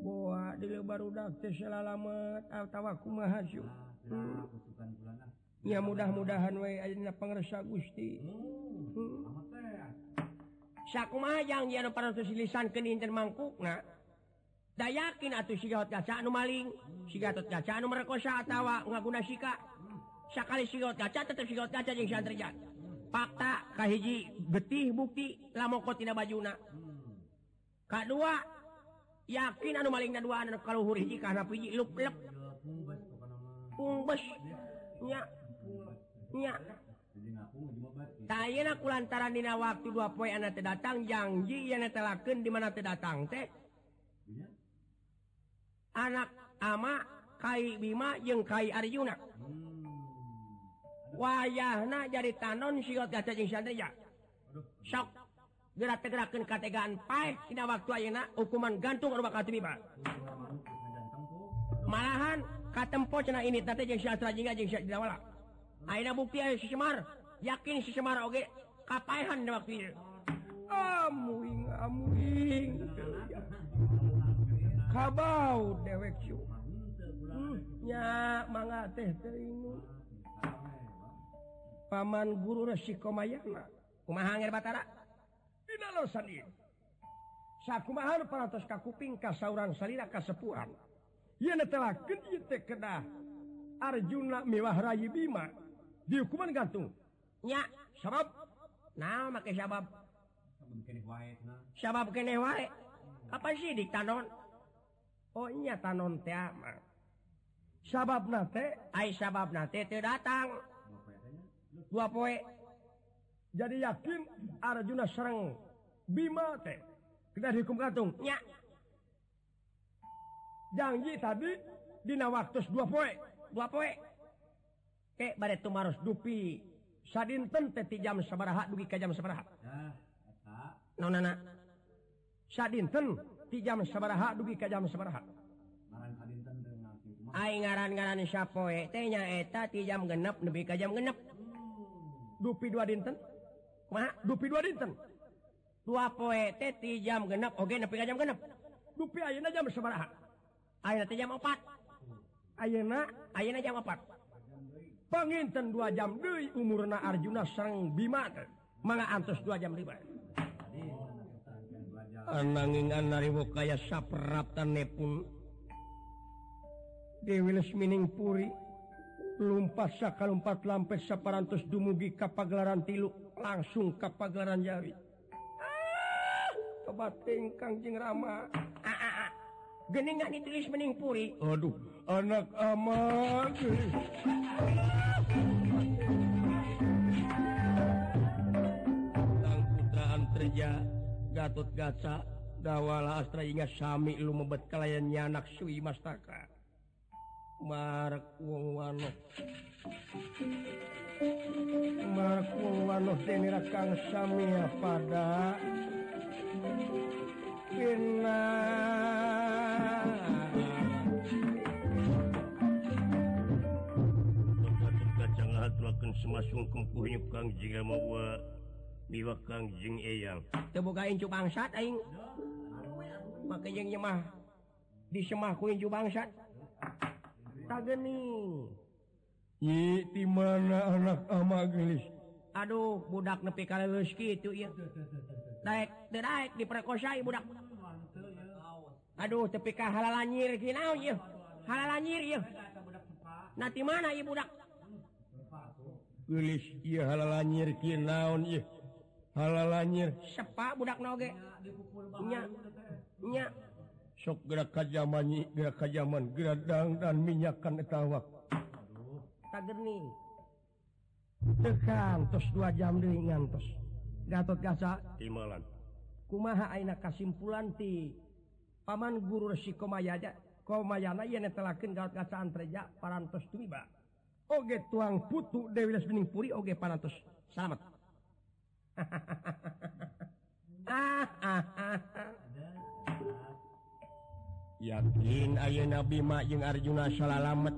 boa dile barudak teh salamet atawa kumaha syu. Ya mudah-mudahan we ayeuna pangresa Gusti. Amat teh. Sakumaha janji anu parantos lisankeun dinten mangkukna. Da yakin atuh si Gatotkaca anu maling, si Gatotkaca anu merekosa atawa ngaguna sika. Sakali si Gatotkaca tetep si Gatotkaca jeung santri jan. Fakta kahiji getih bukti lamoko tina bajuna. Kadua yakin anu maling dua anu kaluhur hiji kana piji leuplep pungbes nya nya tayeuna kulantaran dina waktu dua poe anu teu datang janji anu telakeun di mana teu datang teh anak ama Kai Bima jeung Kai Arjuna wayahna jadi tanon sigot gaca jeung sandeja sok gerak-gerakeun kategaan paeh dina waktu ayeuna hukuman gantung anu bakal timiba. Malahan katempo cenah ini teh jeung sastra jingga jeung sastra wala. Ayeuna bukti aya si Semar, yakin si Semar oge kapaehan dina waktu ieu. Amuing amuing. Kabau dewek cu. Nya mangga teh teuing. paman guru Resi Komayana kumaha ngger Batara dina losan ieu sakumaha nu parantos ka kuping ka saurang salira ka sepuhan yeuna telakeun ieu teh kedah Arjuna miwah Rayi Bima dihukuman gantung nya sabab naon make sabab sabab keneh wae apa sih dik tanon oh nya tanon teh mah sabab nate ai sabab nate teu datang dua poe jadi yakin Arjuna sereng Bima teh kena dihukum gantung nya janji tadi dina waktu dua poe dua poe teh bade tumaros dupi sadinten teh ti jam sabaraha dugi ka jam sabaraha nah eta naonana sadinten ti jam sabaraha dugi ka jam sabaraha maran sadinten teh ngangti aing ngaran-ngaran sapoe teh nya eta ti jam genep nepi ka jam genep dupi dua dinten kumaha dupi dua dinten dua poe teh ti jam genep oge nepi ka jam genep dupi ayeuna jam sabaraha ayeuna teh jam opat ayeuna ayeuna jam opat panginten dua jam deui umurna Arjuna sareng Bima teh mangga antos dua jam liwat ananging anariwo kaya sapraptane pun Dewi Lesmining Puri lumpat sakalumpat lampet saparantos dumugi kapagelaran tilu langsung kapagelaran jari ah tobating Kangjeng Rama ah ah ah geningan ditulis Mening Puri aduh anak aman tang putra antarja Gatot Gaca dawala astra inga sami lumebet kalayan nyanak sui mastaka marek wong wanoh marek wong wanoh denira kang samia pada pina kacang hatulakeun semasung kumpuh hiup kang jiga mawa miwa kang jing eyang teu bogain cu bangsat aing make jeung nyemah disemah ku inju bangsat tagening Yi di mana anak ama gelis aduh budak nepi ka leuleus kitu ieu daek daek diperkosai budak aduh tepi ka halalanyir ki naon ieu halalanyir ieu na di mana ieu budak gelis ieu halalanyir ki naon ieu halalanyir sepa budak na oge nya nya sok gerak kajamanyi, gerak kajaman, geradang dan minyakan etawak. Aduh, tagerning. Tekang tos dua jam deui ngantos. Gatot Kaca timelan. Kumaha ayeuna kasimpulan ti paman guru Resi Komayana, Komayana ieu netelakeun Gatot Kaca antreja parantos tumiba. Oge tuang putu Dewi Lesmining Puri oge parantos. Selamat. ah ah ah. Yakin ayeuna Bima jeung Arjuna salalamet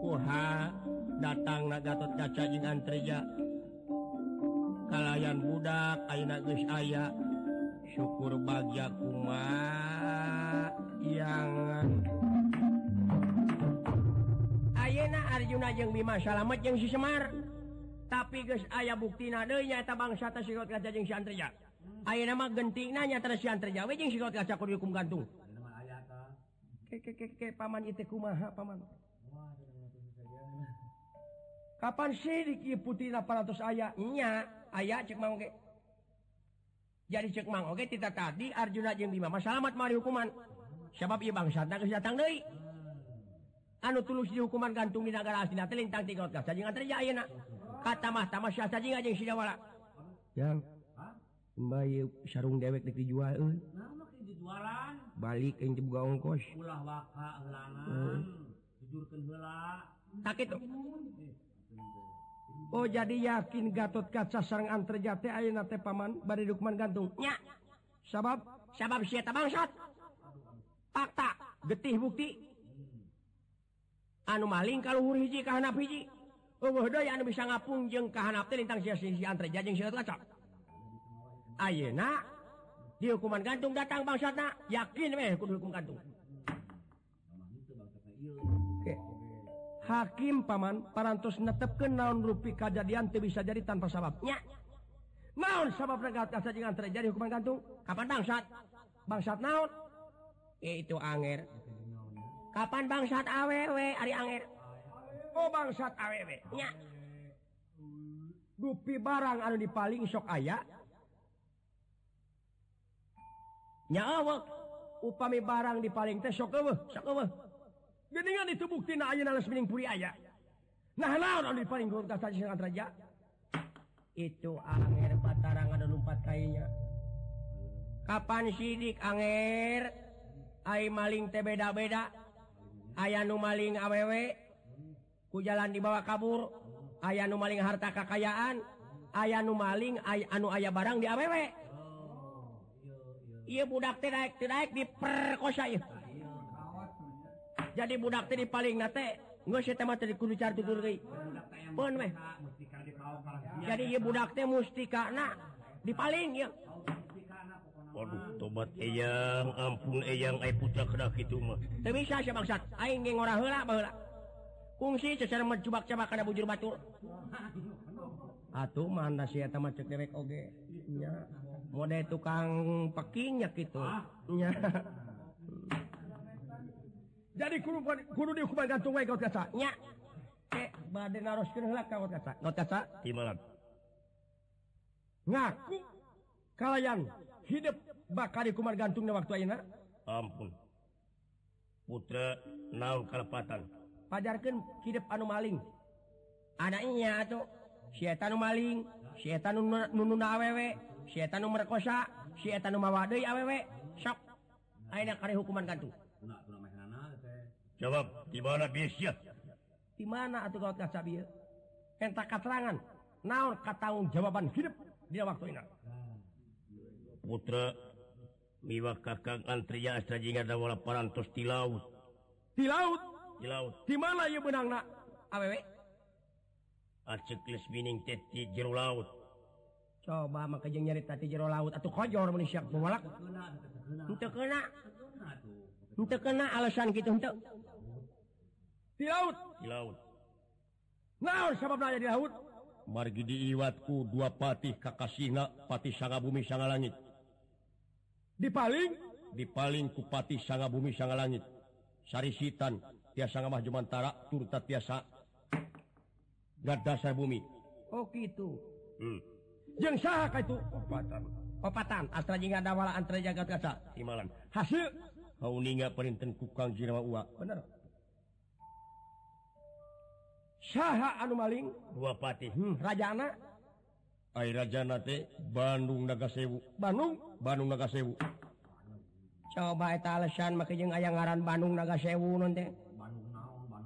kuha datangna Gatot Kaca jeung Antarja kalayan budak ayeuna geus aya syukur bagya kumaha yang ayeuna Arjuna jeung Bima salamet jeung si Semar tapi geus aya buktina deui nya eta bangsa teh si Gatot Kaca jeung si Antarja ayeuna mah gentingna nya teh si Antarja we jeung si Gatot Kaca kudu dihukum gantung ayeuna mah aya ta ke ke ke paman ieu teh kumaha paman kapan sih di putina parantos aya nya aya ceuk mang oge jadi ceuk mang oge tita tadi Arjuna jeung Bima mah salamat mari hukuman sabab ieu bangsana geus datang deui anu tulus dihukuman gantung di negara asli teh lintang ti Gatot Kaca jeung Antarja ayeuna kata mah tamasya sajinga jeung si Dawala yang Mbak sarung dewek dek dijual eh. Nama ke dijualan balik yang dibuka ongkos ulah waka elangan dijurkan heula tak itu oh jadi yakin Gatot Kaca sareng Antarja teh ayeuna teh paman bade hukuman gantung nya sabab sabab si eta bangsat fakta getih bukti anu maling kaluhur hiji kahanap hiji eueuh deui anu bisa ngapung jeung kahanap teh lintang si si Antarja jeung si Gatot Kaca ayeuna dihukuman gantung datang bangsatna yakin weh kudu hukum gantung. Oke. hakim paman parantos netepkeun naon rupi kejadian teu bisa jadi tanpa sababnya. Naon sabab kejadian terjadi hukuman gantung? Kapan bangsat? Bangsat naon? Itu anger. Kapan bangsat awewe ari anger? Oh bangsat awewe nya. Rupi barang anu dipaling sok aya. Nya awak upami barang dipaling teh sok eueuh, sok eueuh. Geningan itu buktina ayeuna leus mining puri aya. Nah naon anu dipaling gurtas tadi sangat raja? Itu anger batarang anu lumpat kainya. Kapan sidik anger? Ai maling teh beda-beda. Aya nu maling awewe ku jalan dibawa kabur. Aya nu maling harta kakayaan, aya nu maling ay, anu aya barang di awewe. Ieu budak teh daek teh daek diperkosa ieu. Jadi budak teh dipalingna teh geus eta mah teh kudu cari tutur deui. Pun weh. Jadi ieu budak teh mustikana dipaling ieu. Waduh tobat eyang, ampun eyang ai putra kana kitu mah. Teu bisa sia bangsat, aing ge ngora heula baheula. Kungsi cecer mencubak-cubak kana bujur batur. Atuh mana si eta mah ceuk derek oge. Nya, mode tukang peking nya kitu. Nya. Jadi kudu kudu dihukum gantung wae kaut kaca. Nya. Teh bade naroskeun heula kaut kaca. Kaut kaca ti malam. Ngaku kalayan hidup bakal dihukum gantung na waktu ayeuna. Ampun. Putra naon kalepatan. Pajarkan hidup anu maling anaknya atuh si eta anu maling si eta anu nununa awewe si eta anu merkosa si eta anu mawa deui awewe sok ayeuna kare hukuman gantung jawab di mana biasa di mana atuh kaot kaca bieu eta katerangan naon katanggung jawaban hidup dina waktuna putra miwak kakang antriya astrajingan dawala parantos ti laut ti laut di mana ieu beunang na awewe? Acek leus mining teh di jero laut. Coba mah kejeung nyarita di jero laut atuh kojor mun siap mawalak. Henteu kena. Henteu kena alasan kitu henteu. Di laut, di laut. Naon sababna aya di laut? Margi diiwatku dua patih kakasihna, patih sanga bumi sanga langit. Dipaling, dipaling ku patih sanga bumi sanga langit. Sarisitan tiasa ngamah jumantara turta tiasa gadasar bumi. Oh gitu. Hmm. Jeung saha ka itu? Opatan. Opatan astrajinga dawala antara jagat kaca. Timalan. Hasil hauninga perinten kukang jirama uwa. Bener. Saha anu maling? Dua patih. Hmm. Rajana? Ai rajana teh Bandung Nagasewu. Bandung? Bandung Nagasewu. Coba eta alasan make jeung aya ngaran Bandung Nagasewu non teh.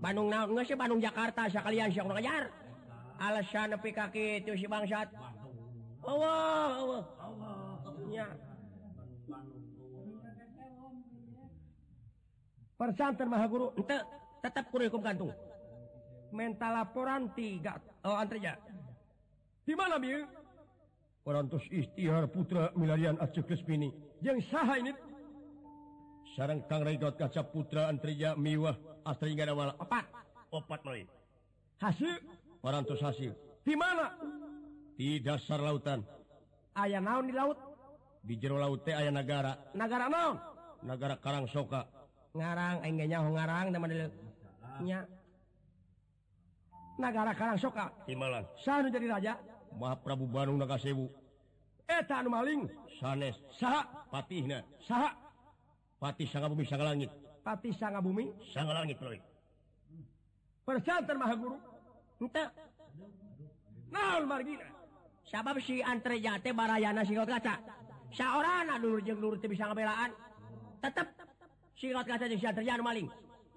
Bandung naon geus Bandung Jakarta sakalian sok ngajar. Alasan nepi ka kitu si bangsat. Eueuh eueuh. Nya. Persanten Maha Guru henteu tetep kudu hukum gantung. Menta laporan tiga oh antarja. Di mana bieu? Parantos istihar putra milarian aceh kesmini. Jeung saha ini? Sareng Kang Regot kaca putra antrija miwah. Astri enggak ada wala. Opat. Opat melalui. Hasil. Parantos hasil. Di mana? Di dasar lautan. Aya naon di laut? Di jero laut teh aya nagara. Nagara naon? Nagara Karang Soka. Ngarang. Enggak nyaho ngarang. Nya. Nagara Karang Soka. Di Malang. Saha nu jadi raja? Maha Prabu Bandung Nagasewu. Eta anu maling. Sanes. Saha. Patihna. Saha. Patih sanga bumi sanga langit. Patih sanga bumi, sanga langit loe. Persanten Maha Guru. Henteu. Naon margina? Sabab si antreja teh barayana sigot kaca. Saorana dulur jeung dulur teh bisa ngabelaan. Tetep sigot kaca jeung si antreja anu maling.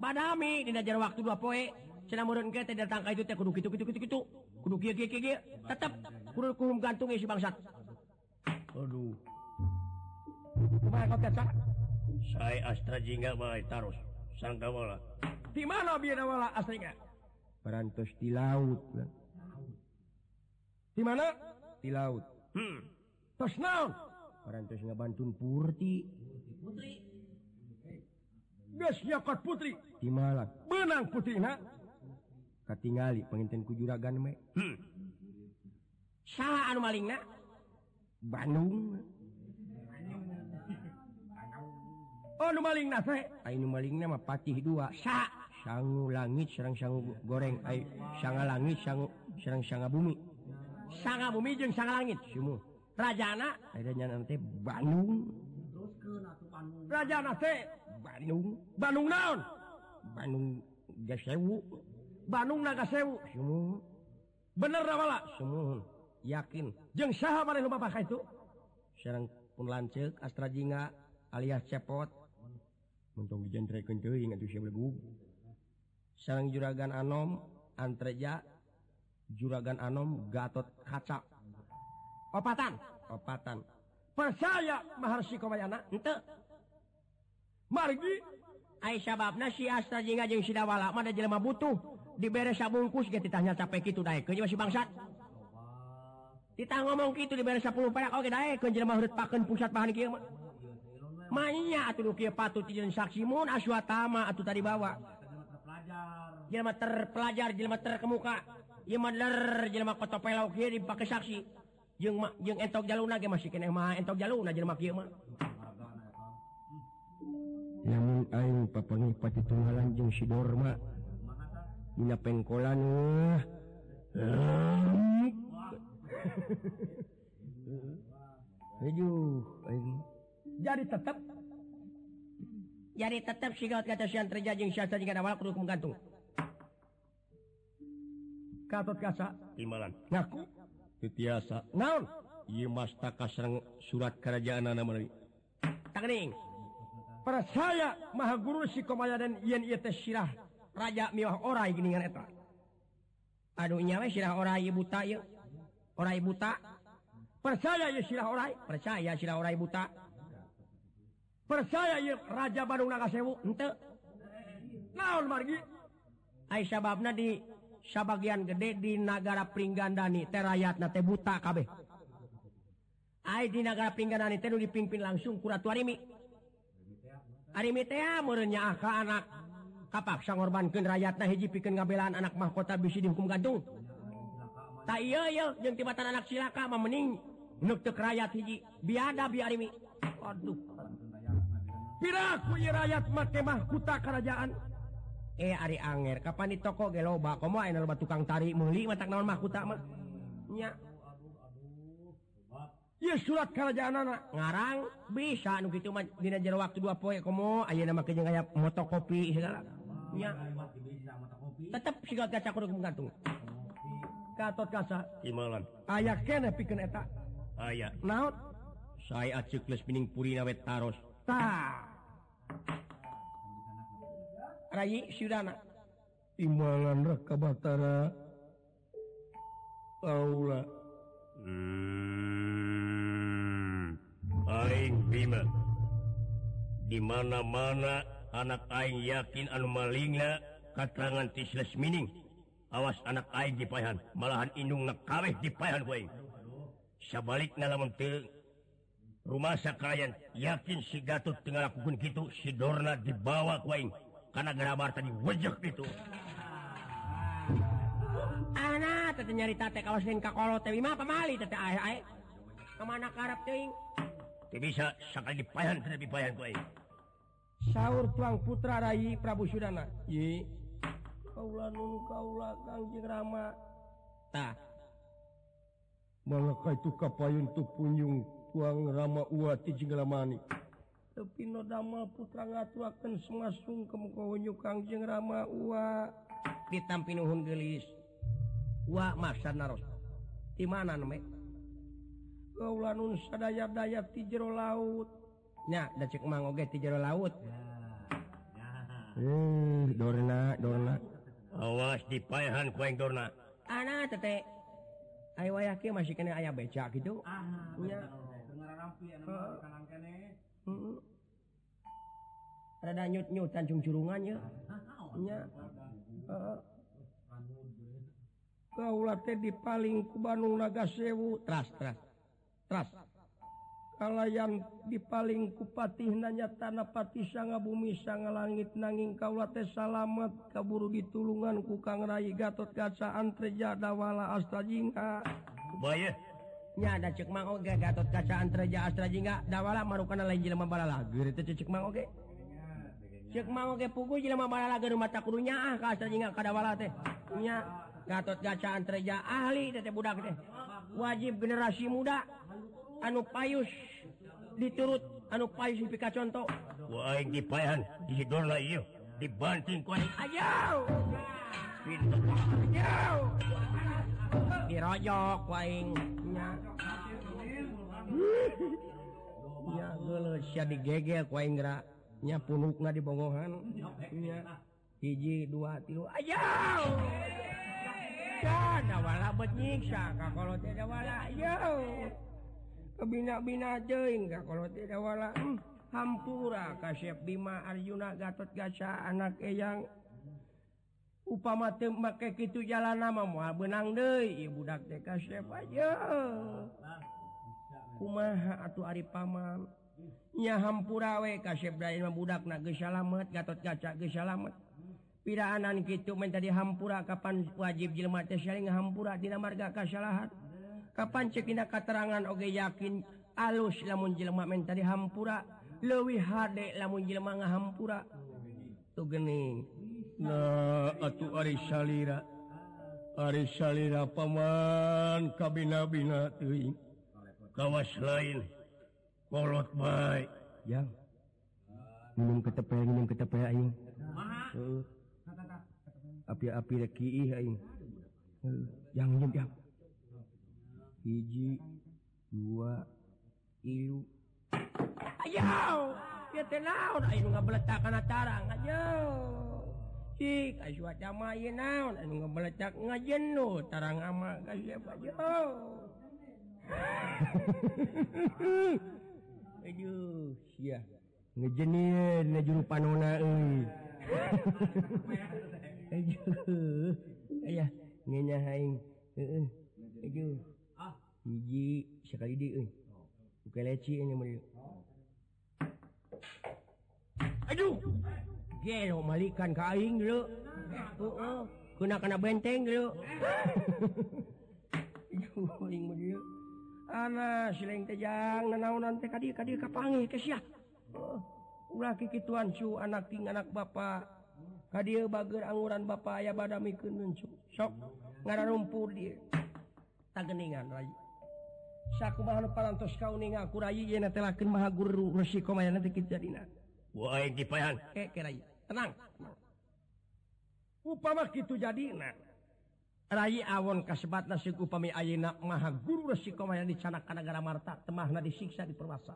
Badami dina jero waktu dua poe. Cenah mureun ge teh datang ka itu teh kudu kitu kitu kitu kitu. Kudu kieu kieu kieu. Tetep kudu hukum gantung si bangsat. Aduh. Kumaha sigot kaca? Saya astrajinga balai tarus sangka wala. Di mana biar wala astrajinga? Parantos di laut. Di mana? Di laut. Hmm. Tos naon? Parantos ngabantun purti. Putri. Geus nyokot putri. Di Malang. Benang putri na. Katingali pengintinku juragan me. Hmm. Salah anu malingna Bandung. Oh anu malingna teh, anu malingna mah patih dua. Sa sangu langit sareng sangu goreng, ai sanga langit sangu sareng sanga bumi. Sanga bumi jeung sanga langit semu. Rajana aya nyana teh Bandung. Rajana teh Bandung. Bandung naon? Bandung Gasewu. Bandung naga sewu semu. Bener na wala semu. Yakin jeung saha maneh nu bapak itu? Sareng pun lanceuk Astra Jinga alias Cepot. Untung dijentrekeun teuing atuh sia belegug. Sareng juragan Anom Antreja juragan Anom Gatot Kaca. Opatan, opatan. Percaya Maharsi Kobayana henteu. Margi ai sababna si Astra Jinga jeung si Dawala mah da jelema butuh. Dibere sabungkus ge titahnya capek kitu daekeun masih bangsat. Titah ngomong kitu dibere sepuluh perak oge daekeun jelema heureut pakeun pusat bahan kieu mah. Mah nya atuh nu kieu patut jeung saksi mun Aswatama atuh tadi bawa. Jelema terpelajar, jelema terkemuka. Ieu mah ler jelema kotopelok kieu dipake saksi. Jeung jeung entok jaluna ge masih keneh mah entok jaluna jelema kieu mah. Lamun aing papanggih patitunggalan jeung si Dorma Dina pengkolan wah. Aduh, jadi tetap jadi tetap si Gatot Kaca Antreja jeung Syahsa jeung Dawala kudu menggantung. Gatot Kaca timbalan. Ngaku teu tiasa. Naon? Ieu mas taka sareng surat karajaanna meuli. Tangning. Percaya Maha Guru si Komaya dan yen ieu teh sirah raja miwah orai geuningan eta. Aduh nya we sirah orai buta ieu. Orai buta. Percaya ieu sirah orai, percaya sirah orai buta. Percaya ieu raja Bandung Nagasewu henteu. Naon margi? Ai sababna di sabagian gede di nagara Pringgandani teh rakyatna teh buta kabeh. Ai di nagara Pringgandani teh nu dipimpin langsung ku Ratu Arimi. Arimi teh meureun nyaah ka anak kapaksa ngorbankeun rakyatna hiji pikeun ngabelaan anak mahkota bisi dihukum gantung. Ta ieu ieu jeung tibatan anak silaka mah mending neuk teu rakyat hiji biadab ieu Arimi. Aduh. Piraku ieu rakyat make mahkota kerajaan. Eh ari anger kapan di toko ge loba komo aya loba tukang tari meuli matak naon mahkota mah. Nya. Ieu surat karajaanana ngarang bisa nu kitu mah dina jero waktu dua poe komo ayeuna make jeung aya motokopi segala. Nya tetep si Gatot Kaca kudu menggantung. Gatot Kaca imeulan aya keneh pikeun eta aya naon sae acik leus pining purina we taros tah rayi sudana imeulan rek ka Batara aula aing bima di mana-mana anak aing yakin anu malingna katerangan ti Lesmining. Awas anak aing dipaehan, malahan indung nakaweh dipaehan ku aing. Sabalikna lamun teu rumasa kalayan yakin si Gatot teu ngalakukeun kitu, si Dorna dibawa ku aing kana garabar tadi wejek kitu. Ana teh nyarita teh kaosin ka kolot teh bima pamali teh ae. Ka mana karep teuing? Teu bisa sakali dipaehan teu dipaehan ku aing. Saur tuang putra Rayi Prabu Sudana. Ye. Kaula nun kaula Kangjeng Rama. Tah. Mangga kaitu kapayun tu punjung tuang Rama uati jinglamani. Tapi nodama putra ngatuakeun semasung kemkohonyu Kangjeng Rama ua ditampi nuhun geulis. Wa maksad naros. Di mana neme? Kaula nun sadaya-daya ti jero laut. Nya, da cek mang oge ti jero laut. Eh, Dorna, Dorna. Awas dipaehan ku aing Dorna. Ana tete. Ai wayah kieu masih kena aya becak kitu. Ah, nya. Ngararampi anu kanang kene. Heeh. Rada nyut-nyutan cungcurungan ye. Nya. Heeh. Kaula teh dipaling ku Bandung Nagasewu. Tras, tras. Tras. kalayan dipaling kupatih nanya tanah patih sanga bumi sanga langit nanging kaulate salamet kaburu ditulungan ku Kang Rai Gatot Kaca Antreja Dawala Astajinga. Baye. Nya ada cek mang oge Gatot Kaca Antreja Astajinga Dawala marukana lain jelema balala. Geur teh cek mang oge. Cek mang oge pugu jelema balala geur mata kurunya ah ka Astajinga ka Dawala teh. Nya Gatot Kaca Antreja ahli teh budak teh. Wajib generasi muda anu payus diturut anu payus pika contoh wah ini payan disidor lah iyo dibanting kuat ayo pintu ayo dirojok waing ya geuleuh sia digegel waing ra nya punukna dibongohan nya hiji dua tilu ayo kada wala bet nyiksa ka kalau tidak wala ayo kebina-bina jeng ka kalau tidak wala hampura ka Syekh Bima Arjuna Gatot Kaca anak eyang upama teu make kitu jalana mah moal beunang deui ieu budak teh ka Syekh aja kumaha atuh ari paman nya hampura we ka Syekh Dain mah budakna geus salamet Gatot Kaca geus salamet piraanan kitu men tadi hampura kapan wajib jelema teh saling hampura dina marga kasalahan kapan cekina katerangan oge yakin alus lamun jelema men tadi hampura leuwih hade lamun jelema ngahampura tu geuning nah atuh ari salira ari salira paman kabina-bina teuing kawas lain kolot bae jang minum ketepe minum ketepe aing heeh api-api rek iih aing yang minum yang hiji dua ilu ayo ya tenaun ayo ngebeletak kana tarang ayo cik ayo cama ieu naon anu ngebeletak ngajenuh tarang ama ka siapa ayo ayo sia ngejenieun na juru panona euy ayo aya ngenya aing heeh ayo hiji sekali di euy. Buka leci ini meureun. Aduh. Gelo malikan ka aing deuleu. Heeh. Kuna kana benteng deuleu. Aduh aing meureun. Ana sileng teh jang nanaonan teh ka dieu ka dieu ka panggih teh sia. Heeh. Ulah kikituan cu anak ting anak bapa. Ka dieu bageur anguran bapa aya badamikeun nun cu. Sok ngararumpur dieu. Tageningan rai. Sakumaha nu parantos kauninga ku Rai yeuna teh lakeun Maha Guru Resi Komayana teh kitu jadina. Wah aing dipayan. Ke ke Rai. Tenang. Upama kitu jadina. Rai awon kasebatna seuk upami ayeuna Maha Guru Resi Komayana dicana kana gara marta teh mahna disiksa diperwasa.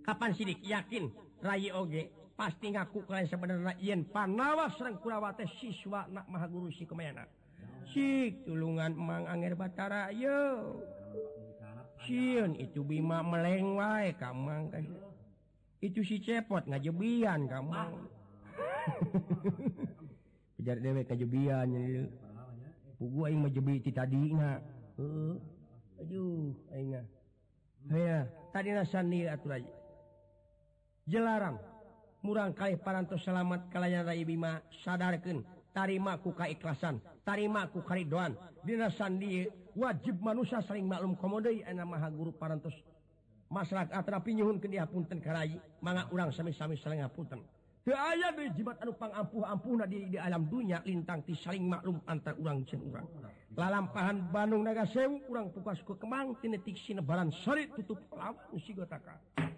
Kapan sidik yakin Rai oge pasti ngaku kalain sabenerna yen Panawas Rengkurawa teh siswa na Maha Guru Resi Komayana. Sik tulungan Mang Angger Batara yo. Sieun itu Bima meleng wae ka Mang ka. Itu si cepot ngajebian ka Mang. Bejar dewe kajebian ieu. Pugu aing mah jebi ti tadina. Heeh. Aduh aingna. Haya, tadina sani atuh aja. Jelarang murang kalih parantos salamet kalayan Rai Bima sadarkeun tarima ku kaikhlasan, tarima ku karidoan. Dina sandi wajib manusia saling maklum komodai ana Maha Guru parantos masyarakat rapi nyuhun ke dia punten karai mangga urang sami-sami saling ngapunten teu aya deui jimat anu pangampuh-ampuhna di, di alam dunya lintang ti saling maklum antar urang jeung urang lalampahan Bandung Naga Sewu urang tugas ku Kemang tinetik sinebaran sari tutup lawan sigotaka.